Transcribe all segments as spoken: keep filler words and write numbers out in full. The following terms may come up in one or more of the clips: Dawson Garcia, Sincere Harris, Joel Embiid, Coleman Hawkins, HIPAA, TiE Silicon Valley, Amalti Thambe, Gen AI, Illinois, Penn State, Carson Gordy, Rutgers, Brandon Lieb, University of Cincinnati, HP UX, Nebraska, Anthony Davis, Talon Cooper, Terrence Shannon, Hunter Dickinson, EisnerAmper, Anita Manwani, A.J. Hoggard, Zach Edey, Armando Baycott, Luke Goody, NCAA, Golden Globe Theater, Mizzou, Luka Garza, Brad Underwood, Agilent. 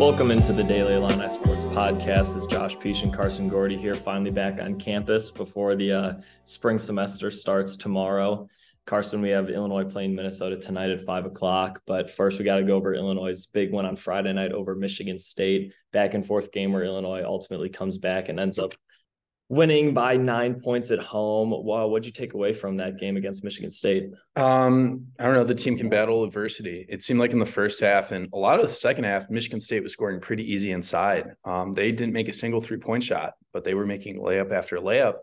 Welcome into the Daily Illini Sports Podcast. It's Josh Peach and Carson Gordy here, finally back on campus before the uh, spring semester starts tomorrow. Carson, we have Illinois playing Minnesota tonight at five o'clock, but first we got to go over Illinois' big win on Friday night over Michigan State, back and forth game where Illinois ultimately comes back and ends up winning by nine points at home. Wow, what'd you take away from that game against Michigan State? Um, I don't know. The team can battle adversity. It seemed like in the first half and a lot of the second half, Michigan State was scoring pretty easy inside. Um, they didn't make a single three-point shot, but they were making layup after layup.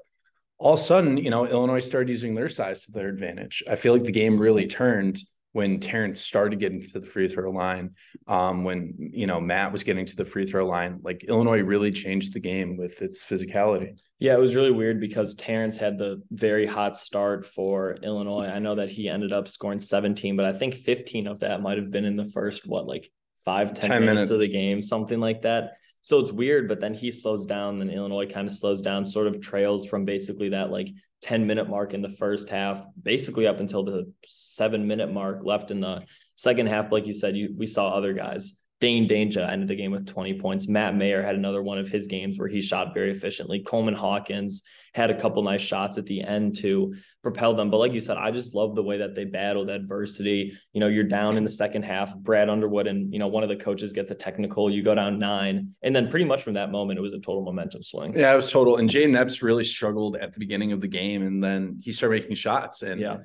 All of a sudden, you know, Illinois started using their size to their advantage. I feel like the game really turned when Terrence started getting to the free throw line, um, when, you know, Matt was getting to the free throw line. Like, Illinois really changed the game with its physicality. Yeah, it was really weird because Terrence had the very hot start for Illinois. I know that he ended up scoring seventeen, but I think fifteen of that might have been in the first, what, like five, ten, ten minutes, minutes of the game, something like that. So it's weird, but then he slows down, then Illinois kind of slows down, sort of trails from basically that like ten-minute mark in the first half, basically up until the seven-minute mark left in the second half. Like you said, you, we saw other guys. Dain Dainja ended the game with twenty points. Matt Mayer had another one of his games where he shot very efficiently. Coleman Hawkins had a couple nice shots at the end to propel them. But like you said, I just love the way that they battled adversity. You know, you're down in the second half. Brad Underwood and, you know, one of the coaches gets a technical. You go down nine. And then pretty much from that moment, it was a total momentum swing. Yeah, it was total. And Jayden Epps really struggled at the beginning of the game. And then he started making shots. And yeah.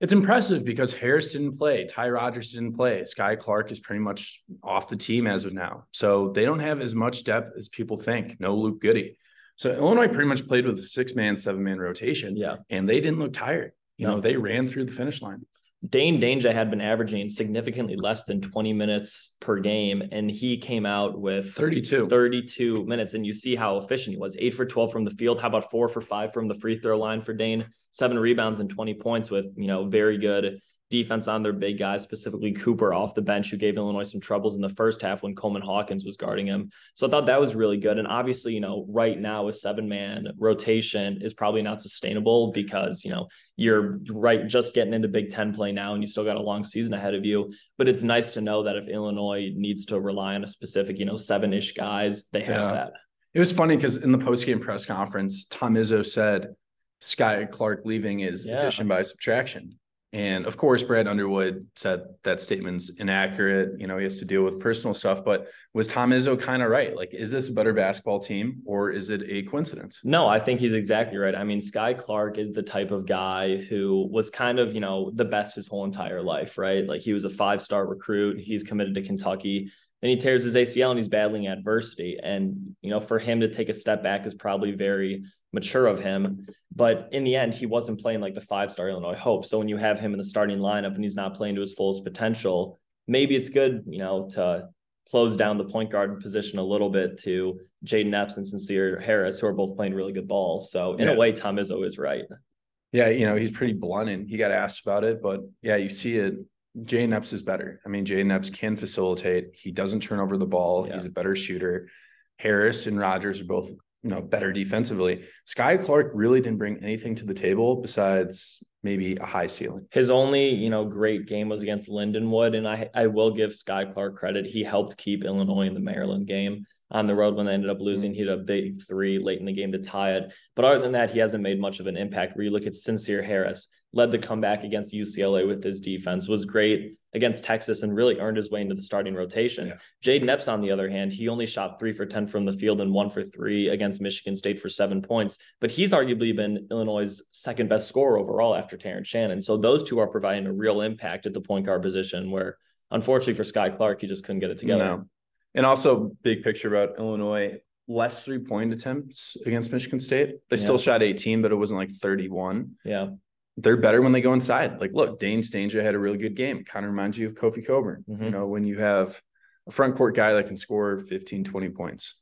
It's impressive because Harris didn't play. Ty Rodgers didn't play. Sky Clark is pretty much off the team as of now. So they don't have as much depth as people think. No Luke Goody. So Illinois pretty much played with a six-man, seven-man rotation. Yeah. And they didn't look tired. You no. know, they ran through the finish line. Dain Dainja had been averaging significantly less than twenty minutes per game, and he came out with thirty-two minutes, and you see how efficient he was. eight for twelve from the field. How about four for five from the free throw line for Dain? seven rebounds and twenty points with, you know, very good defense on their big guys, specifically Cooper off the bench, who gave Illinois some troubles in the first half when Coleman Hawkins was guarding him. So I thought that was really good. And obviously, you know, right now a seven-man rotation is probably not sustainable because, you know, you're right just getting into Big Ten play now and you still got a long season ahead of you. But it's nice to know that if Illinois needs to rely on a specific, you know, seven-ish guys, they have yeah. that. It was funny because in the postgame press conference, Tom Izzo said Sky Clark leaving is yeah. addition by subtraction. And of course, Brad Underwood said that statement's inaccurate. You know, he has to deal with personal stuff. But was Tom Izzo kind of right? Like, is this a better basketball team or is it a coincidence? No, I think he's exactly right. I mean, Sky Clark is the type of guy who was kind of, you know, the best his whole entire life, right? Like, he was a five-star recruit. He's committed to Kentucky. And he tears his A C L and he's battling adversity. And, you know, for him to take a step back is probably very mature of him. But in the end, he wasn't playing like the five-star Illinois hope. So when you have him in the starting lineup and he's not playing to his fullest potential, maybe it's good, you know, to close down the point guard position a little bit to Jayden Epps and Sincere Harris, who are both playing really good balls. So in yeah. a way, Tom Izzo is right. Yeah, you know, he's pretty blunt and he got asked about it. But, yeah, you see it. Jayden Epps is better. I mean, Jayden Epps can facilitate. He doesn't turn over the ball. Yeah. He's a better shooter. Harris and Rodgers are both, you know, better defensively. Sky Clark really didn't bring anything to the table besides maybe a high ceiling. His only, you know, great game was against Lindenwood, and I, I will give Sky Clark credit. He helped keep Illinois in the Maryland game on the road when they ended up losing. Mm-hmm. He had a big three late in the game to tie it. But other than that, he hasn't made much of an impact. Where you look at Sincere Harris, led the comeback against U C L A with his defense, was great against Texas, and really earned his way into the starting rotation. Yeah. Jayden Epps, on the other hand, he only shot three for ten from the field and one for three against Michigan State for seven points. But he's arguably been Illinois' second best scorer overall after Terrence Shannon. So those two are providing a real impact at the point guard position where, unfortunately for Sky Clark, he just couldn't get it together. No. And also, big picture about Illinois, less three-point attempts against Michigan State. They yeah. still shot eighteen, but it wasn't like thirty-one. Yeah. They're better when they go inside. Like, look, Dain Dainja had a really good game. Kind of reminds you of Kofi Coburn. Mm-hmm. You know, when you have a front court guy that can score fifteen, twenty points.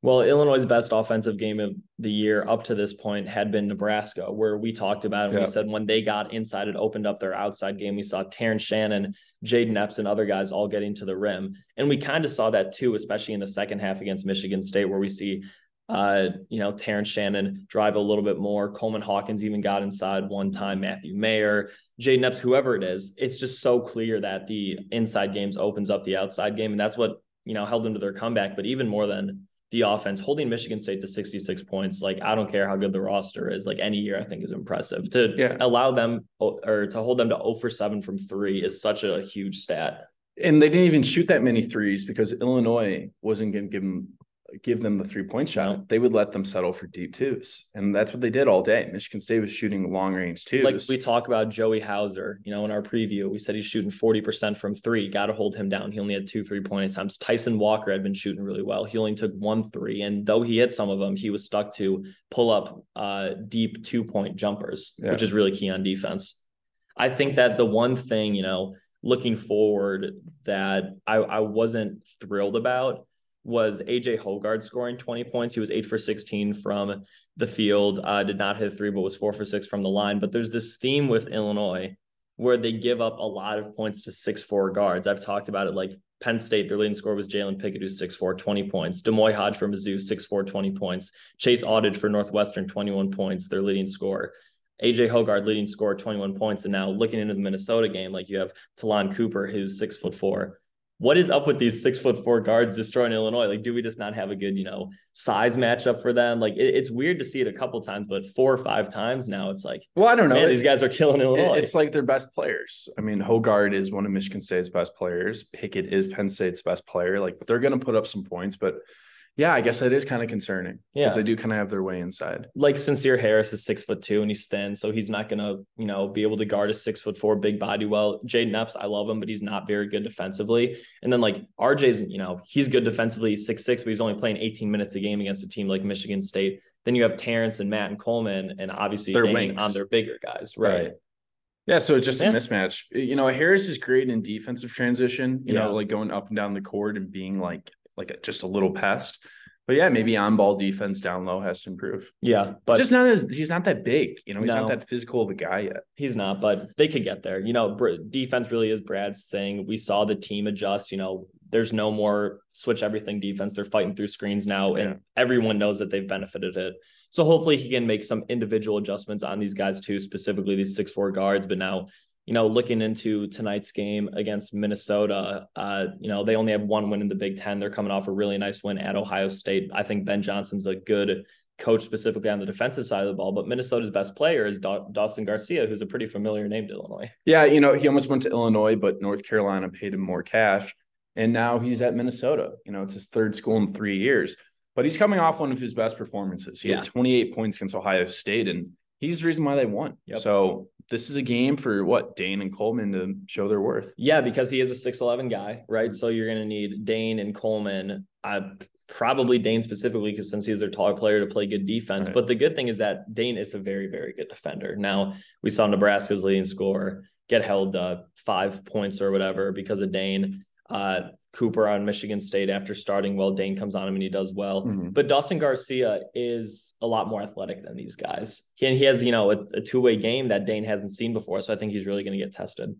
Well, Illinois' best offensive game of the year up to this point had been Nebraska, where we talked about it and yeah. we said when they got inside, it opened up their outside game. We saw Terrence Shannon, Jayden Epps, and other guys all getting to the rim. And we kind of saw that too, especially in the second half against Michigan State, where we see – Uh, you know, Terrence Shannon drive a little bit more. Coleman Hawkins even got inside one time. Matthew Mayer, Jayden Epps, whoever it is, it's just so clear that the inside games opens up the outside game. And that's what you know, held them to their comeback, but even more than the offense, holding Michigan State to sixty-six points, like, I don't care how good the roster is, like, any year I think is impressive. To yeah. allow them or to hold them to zero for seven from three is such a huge stat. And they didn't even shoot that many threes because Illinois wasn't going to give them, give them the three-point shot. No. They would let them settle for deep twos, and that's what they did all day. Michigan State was shooting long-range twos. Like we talk about Joey Hauser, you know, in our preview, we said he's shooting forty percent from three. Got to hold him down. He only had two three-point attempts. Tyson Walker had been shooting really well. He only took one three, and though he hit some of them, he was stuck to pull-up uh, deep two-point jumpers, yeah. which is really key on defense. I think that the one thing, you know, looking forward that I, I wasn't thrilled about was A J. Hoggard scoring twenty points. He was eight for sixteen from the field, uh, did not hit a three, but was four for six from the line. But there's this theme with Illinois where they give up a lot of points to six four guards. I've talked about it, like Penn State, their leading scorer was Jalen Pickett, who's six four, twenty points. Demoy Hodge for Mizzou, six four, twenty points. Chase Audage for Northwestern, twenty-one points, their leading scorer. A J. Hoggard, leading scorer, twenty-one points. And now looking into the Minnesota game, like you have Talon Cooper, who's six foot four. What is up with these six foot four guards destroying Illinois? Like, do we just not have a good, you know, size matchup for them? Like, it, it's weird to see it a couple times, but four or five times now, it's like, well, I don't know. Man, it, these guys are killing Illinois. It, it's like their best players. I mean, Hoggard is one of Michigan State's best players. Pickett is Penn State's best player. Like, they're going to put up some points, but yeah, I guess that is kind of concerning because yeah. they do kind of have their way inside. Like, Sincere Harris is six foot two and he's thin, so he's not going to, you know, be able to guard a six foot four big body well. Jayden Epps, I love him, but he's not very good defensively. And then, like, R J's, you know, he's good defensively, he's six six, but he's only playing eighteen minutes a game against a team like Michigan State. Then you have Terrence and Matt and Coleman, and obviously they're winged on their bigger guys, right? right. Yeah, so it's just yeah. a mismatch. You know, Harris is great in defensive transition. You yeah. know, like going up and down the court and being like. like a, just a little pest, but yeah, maybe on-ball defense down low has to improve. Yeah, but he's just not as he's not that big, you know. He's no, not that physical of a guy yet. He's not, but they could get there. You know, defense really is Brad's thing. We saw the team adjust. You know, there's no more switch everything defense. They're fighting through screens now, and yeah. everyone knows that they've benefited it. So hopefully, he can make some individual adjustments on these guys too, specifically these six four guards. But now, you know, looking into tonight's game against Minnesota, uh, you know, they only have one win in the Big Ten. They're coming off a really nice win at Ohio State. I think Ben Johnson's a good coach, specifically on the defensive side of the ball, but Minnesota's best player is da- Dawson Garcia, who's a pretty familiar name to Illinois. Yeah, you know, he almost went to Illinois, but North Carolina paid him more cash, and now he's at Minnesota. You know, it's his third school in three years, but he's coming off one of his best performances. He yeah. had twenty-eight points against Ohio State, and he's the reason why they won. Yep. So this is a game for what, Dain and Coleman to show their worth. Yeah, because he is a six eleven guy, right? So you're going to need Dain and Coleman, uh, probably Dain specifically, because since he's their taller player, to play good defense. Right. But the good thing is that Dain is a very, very good defender. Now, we saw Nebraska's leading scorer get held uh, five points or whatever because of Dain. Uh, Cooper on Michigan State, after starting well, Dain comes on him and he does well. Mm-hmm. But Dawson Garcia is a lot more athletic than these guys. He, and he has, you know, a, a two-way game that Dain hasn't seen before. So I think he's really going to get tested.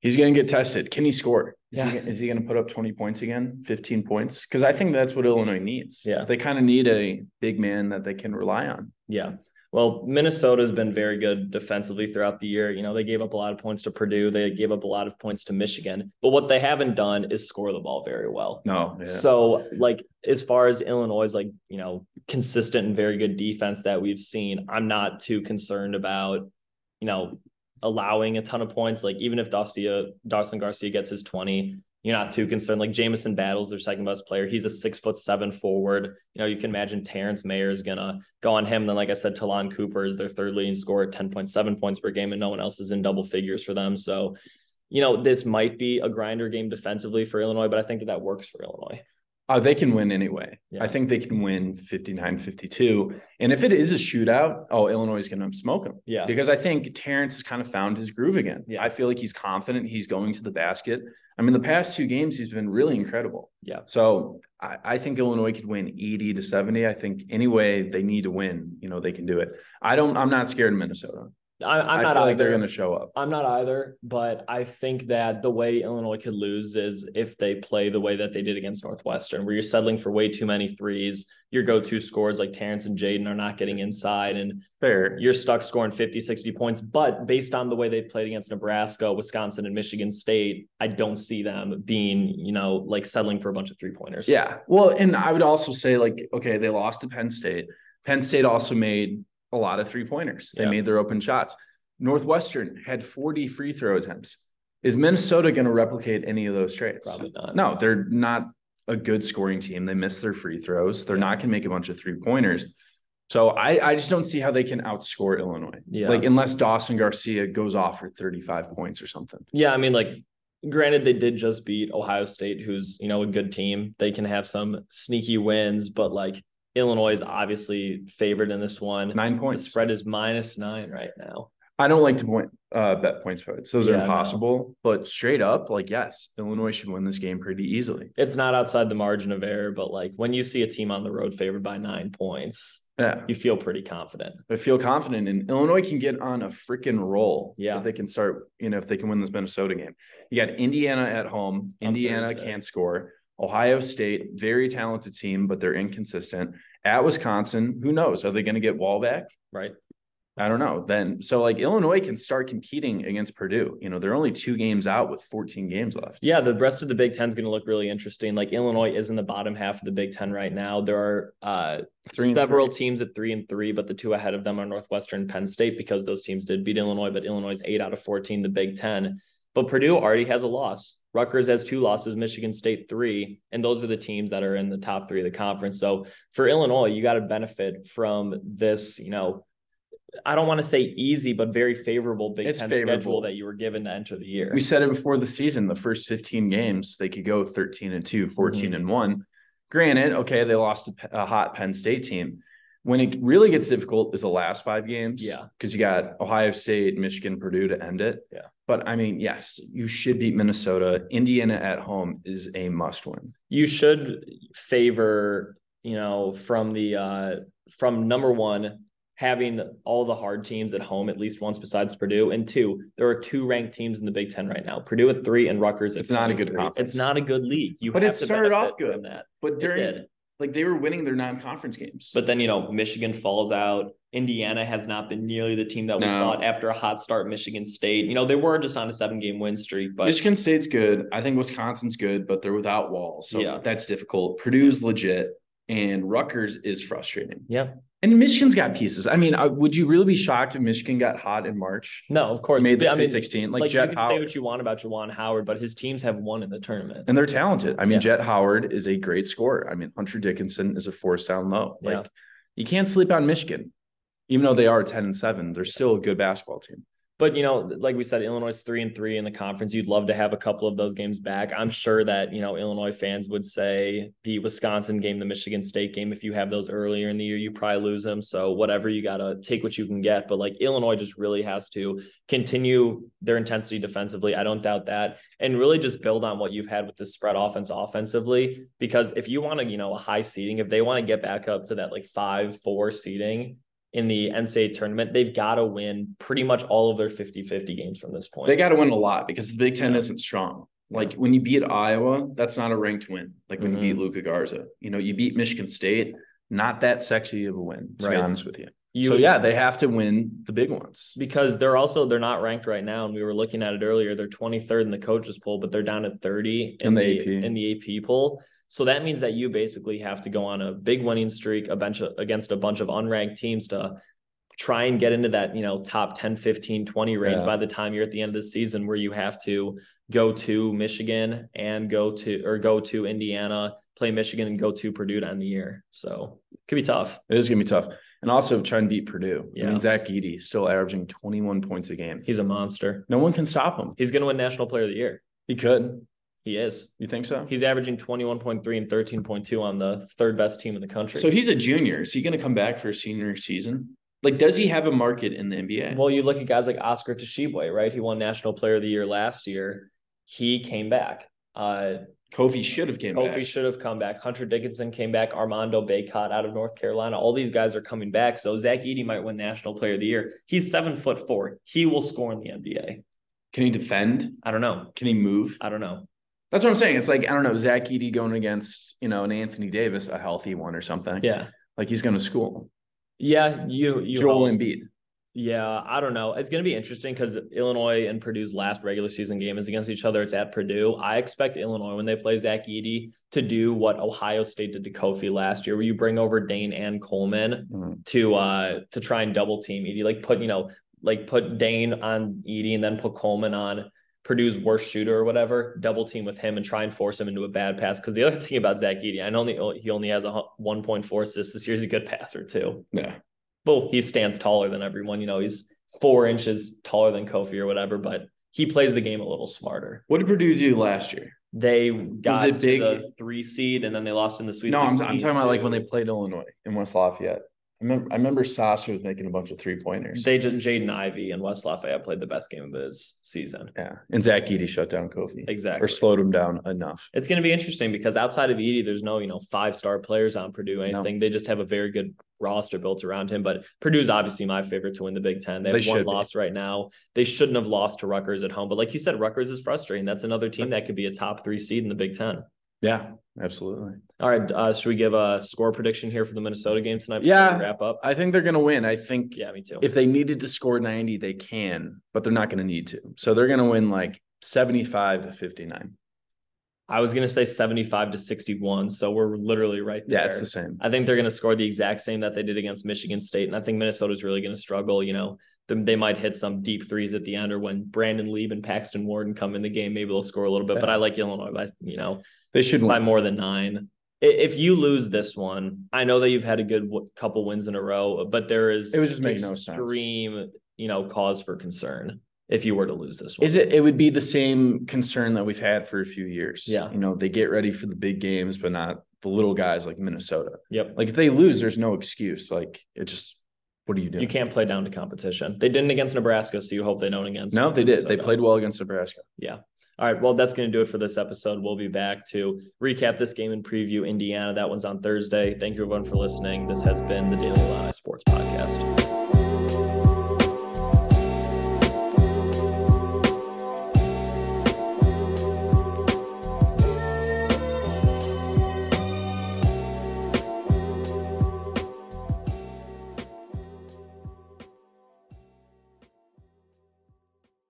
He's going to get tested. Can he score? Is yeah. he, is he going to put up twenty points again, fifteen points? Because I think that's what Illinois needs. Yeah. They kind of need a big man that they can rely on. Yeah. Well, Minnesota's been very good defensively throughout the year. You know, they gave up a lot of points to Purdue. They gave up a lot of points to Michigan. But what they haven't done is score the ball very well. No. Yeah. So, like, as far as Illinois' like, you know, consistent and very good defense that we've seen, I'm not too concerned about, you know, allowing a ton of points. Like, even if Garcia, Dawson Garcia gets his twenty, you're not too concerned. Like, Jamison Battle's their second best player. He's a six foot seven forward. You know, you can imagine Terrence Mayer is going to go on him. Then, like I said, Talon Cooper is their third leading scorer at ten point seven points per game, and no one else is in double figures for them. So, you know, this might be a grinder game defensively for Illinois, but I think that that works for Illinois. Uh, they can win anyway. Yeah. I think they can win fifty-nine fifty-two. And if it is a shootout, oh, Illinois is going to smoke them. Yeah. Because I think Terrence has kind of found his groove again. Yeah. I feel like he's confident. He's going to the basket. I mean, the past two games, he's been really incredible. Yeah. So I, I think Illinois could win eighty to seventy. I think any way they need to win, you know, they can do it. I don't, I'm not scared of Minnesota. I, I'm I not feel either. Like they're going to show up. I'm not either, but I think that the way Illinois could lose is if they play the way that they did against Northwestern, where you're settling for way too many threes. Your go-to scores like Terrence and Jayden are not getting inside, and fair. You're stuck scoring fifty, sixty points. But based on the way they've played against Nebraska, Wisconsin, and Michigan State, I don't see them being, you know, like settling for a bunch of three-pointers. Yeah. Well, and I would also say, like, okay, they lost to Penn State. Penn State also made a lot of three-pointers. They yeah. made their open shots. Northwestern had forty free throw attempts. Is Minnesota going to replicate any of those traits? Probably not. No, they're not a good scoring team. They miss their free throws. They're yeah. not going to make a bunch of three-pointers. So I, I just don't see how they can outscore Illinois. Yeah. Like, unless Dawson Garcia goes off for thirty-five points or something. Yeah, I mean, like, granted, they did just beat Ohio State, who's, you know, a good team. They can have some sneaky wins, but, like, Illinois is obviously favored in this one. Nine points. The spread is minus nine right now. I don't like to point uh, bet points votes. Those yeah, are impossible. No. But straight up, like, yes, Illinois should win this game pretty easily. It's not outside the margin of error, but, like, when you see a team on the road favored by nine points, yeah. you feel pretty confident. I feel confident, and Illinois can get on a freaking roll yeah. if they can start, you know, if they can win this Minnesota game. You got Indiana at home. Indiana can't score. Ohio State, very talented team, but they're inconsistent. At Wisconsin, who knows? Are they going to get Wall back? Right. I don't know. Then, so like Illinois can start competing against Purdue. You know, they're only two games out with fourteen games left. Yeah, the rest of the Big Ten is going to look really interesting. Like Illinois is in the bottom half of the Big Ten right now. There are uh, several three. teams at three and three, but the two ahead of them are Northwestern and Penn State because those teams did beat Illinois, but Illinois is eight out of fourteen, the Big Ten. But Purdue already has a loss. Rutgers has two losses, Michigan State three, and those are the teams that are in the top three of the conference. So for Illinois, you got to benefit from this, you know, I don't want to say easy, but very favorable Big Ten schedule that you were given to enter the year. We said it before the season, the first fifteen games, they could go thirteen and two, fourteen and one. Granted, okay, they lost a hot Penn State team. When it really gets difficult is the last five games. Yeah. Because you got Ohio State, Michigan, Purdue to end it. Yeah. But, I mean, yes, you should beat Minnesota. Indiana at home is a must-win. You should favor, you know, from the uh, from number one, having all the hard teams at home, at least once besides Purdue. And two, there are two ranked teams in the Big Ten right now, Purdue at three and Rutgers at It's not a good conference. It's not a good league. You but have it to started off good. From that. But during it did. Like, they were winning their non-conference games. But then, you know, Michigan falls out. Indiana has not been nearly the team that we no. thought after a hot start. Michigan State, you know, they were just on a seven-game win streak. But Michigan State's good. I think Wisconsin's good, but they're without Wall. So yeah. that's difficult. Purdue's legit, and Rutgers is frustrating. Yeah. And Michigan's got pieces. I mean, I, would you really be shocked if Michigan got hot in March? No, of course. Made the Sweet sixteen. Like, like Jet you can Howard. Say what you want about Juwan Howard, but his teams have won in the tournament. And they're talented. I mean, yeah. Jet Howard is a great scorer. I mean, Hunter Dickinson is a force down low. Like, yeah. you can't sleep on Michigan. Even though they are ten and seven, they're still a good basketball team. But, you know, like we said, Illinois is three and three in the conference. You'd love to have a couple of those games back. I'm sure that, you know, Illinois fans would say the Wisconsin game, the Michigan State game, if you have those earlier in the year, you probably lose them. So whatever, you got to take what you can get. But like Illinois just really has to continue their intensity defensively. I don't doubt that. And really just build on what you've had with the spread offense offensively, because if you want to, you know, a high seeding, if they want to get back up to that like five, four seeding in the N C double A tournament, they've got to win pretty much all of their fifty-fifty games from this point. They got to win a lot because the Big Ten yeah. isn't strong. Like when you beat Iowa, that's not a ranked win. Like when mm-hmm. you beat Luka Garza, you know, you beat Michigan State, not that sexy of a win, to right. be honest with you. you. So yeah, they have to win the big ones. Because they're also, they're not ranked right now. And we were looking at it earlier. They're twenty-third in the coaches poll, but they're down at thirty in, in the, the A P. In the A P poll. So that means that you basically have to go on a big winning streak a bunch of, against a bunch of unranked teams to try and get into that, you know, top ten, fifteen, twenty range yeah. by the time you're at the end of the season, where you have to go to Michigan and go to, or go to Indiana, play Michigan, and go to Purdue to end the year. So it could be tough. It is going to be tough. And also try and beat Purdue. Yeah. I mean, Zach Edey still averaging twenty-one points a game. He's a monster. No one can stop him. He's going to win National Player of the Year. He could. He is. You think so? He's averaging twenty-one point three and thirteen point two on the third best team in the country. So he's a junior. Is he going to come back for a senior season? Like, does he have a market in the N B A? Well, you look at guys like Oscar Tshiebwe, right? He won National Player of the Year last year. He came back. Uh, Kofi should have came Kofi back. Kofi should have come back. Hunter Dickinson came back. Armando Baycott out of North Carolina. All these guys are coming back. So Zach Edey might win National Player of the Year. He's seven foot four. He will score in the N B A. Can he defend? I don't know. Can he move? I don't know. That's what I'm saying. It's like, I don't know, Zach Edey going against, you know, an Anthony Davis, a healthy one or something. Yeah. Like he's going to school. Yeah. You, you, Joel Embiid. Yeah, I don't know. It's going to be interesting because Illinois and Purdue's last regular season game is against each other. It's at Purdue. I expect Illinois, when they play Zach Edey, to do what Ohio State did to Kofi last year, where you bring over Dain and Coleman mm-hmm. to uh, to try and double team Edey, like put you know like put Dain on Edey and then put Coleman on Purdue's worst shooter or whatever, double team with him and try and force him into a bad pass. Because the other thing about Zach Edey, I know he only has a one point four assists this year. He's a good passer too. Yeah. Well, he stands taller than everyone. You know, he's four inches taller than Kofi or whatever, but he plays the game a little smarter. What did Purdue do last year? They got to big? the three seed, and then they lost in the Sweet No, I'm, I'm talking about like when they played Illinois in West Lafayette. I remember, I remember Sasha was making a bunch of three-pointers. They just Jaden Ivey and West Lafayette played the best game of his season. Yeah, and Zach Edey shut down Kofi. Exactly. Or slowed him down enough. It's going to be interesting because outside of Edey, there's no, you know, five-star players on Purdue or anything. No. They just have a very good roster built around him. But Purdue's obviously my favorite to win the Big Ten. They have they one loss be. right now. They shouldn't have lost to Rutgers at home. But like you said, Rutgers is frustrating. That's another team that could be a top three seed in the Big Ten. Yeah, absolutely. All right, uh, should we give a score prediction here for the Minnesota game tonight? Yeah, wrap up. I think they're going to win. I think. Yeah, me too. If they needed to score ninety, they can, but they're not going to need to. So they're going to win like seventy-five to fifty-nine. I was going to say seventy-five to sixty-one, so we're literally right there. Yeah, it's the same. I think they're going to score the exact same that they did against Michigan State, and I think Minnesota's really going to struggle. You know, they might hit some deep threes at the end, or when Brandon Lieb and Paxton Warden come in the game, maybe they'll score a little bit, yeah. But I like Illinois by, you know, they should by win. more than nine. If you lose this one, I know that you've had a good couple wins in a row, but there is it was just making extreme, no sense. you know, cause for concern. If you were to lose this one, is it, it would be the same concern that we've had for a few years. Yeah. You know, they get ready for the big games, but not the little guys like Minnesota. Yep. Like if they lose, there's no excuse. Like it just, what do you do? You can't play down to competition. They didn't against Nebraska. So you hope they don't against. No, they Minnesota. did. They played well against Nebraska. Yeah. All right. Well, that's going to do it for this episode. We'll be back to recap this game and preview Indiana. That one's on Thursday. Thank you everyone for listening. This has been the Daily Illini Sports Podcast.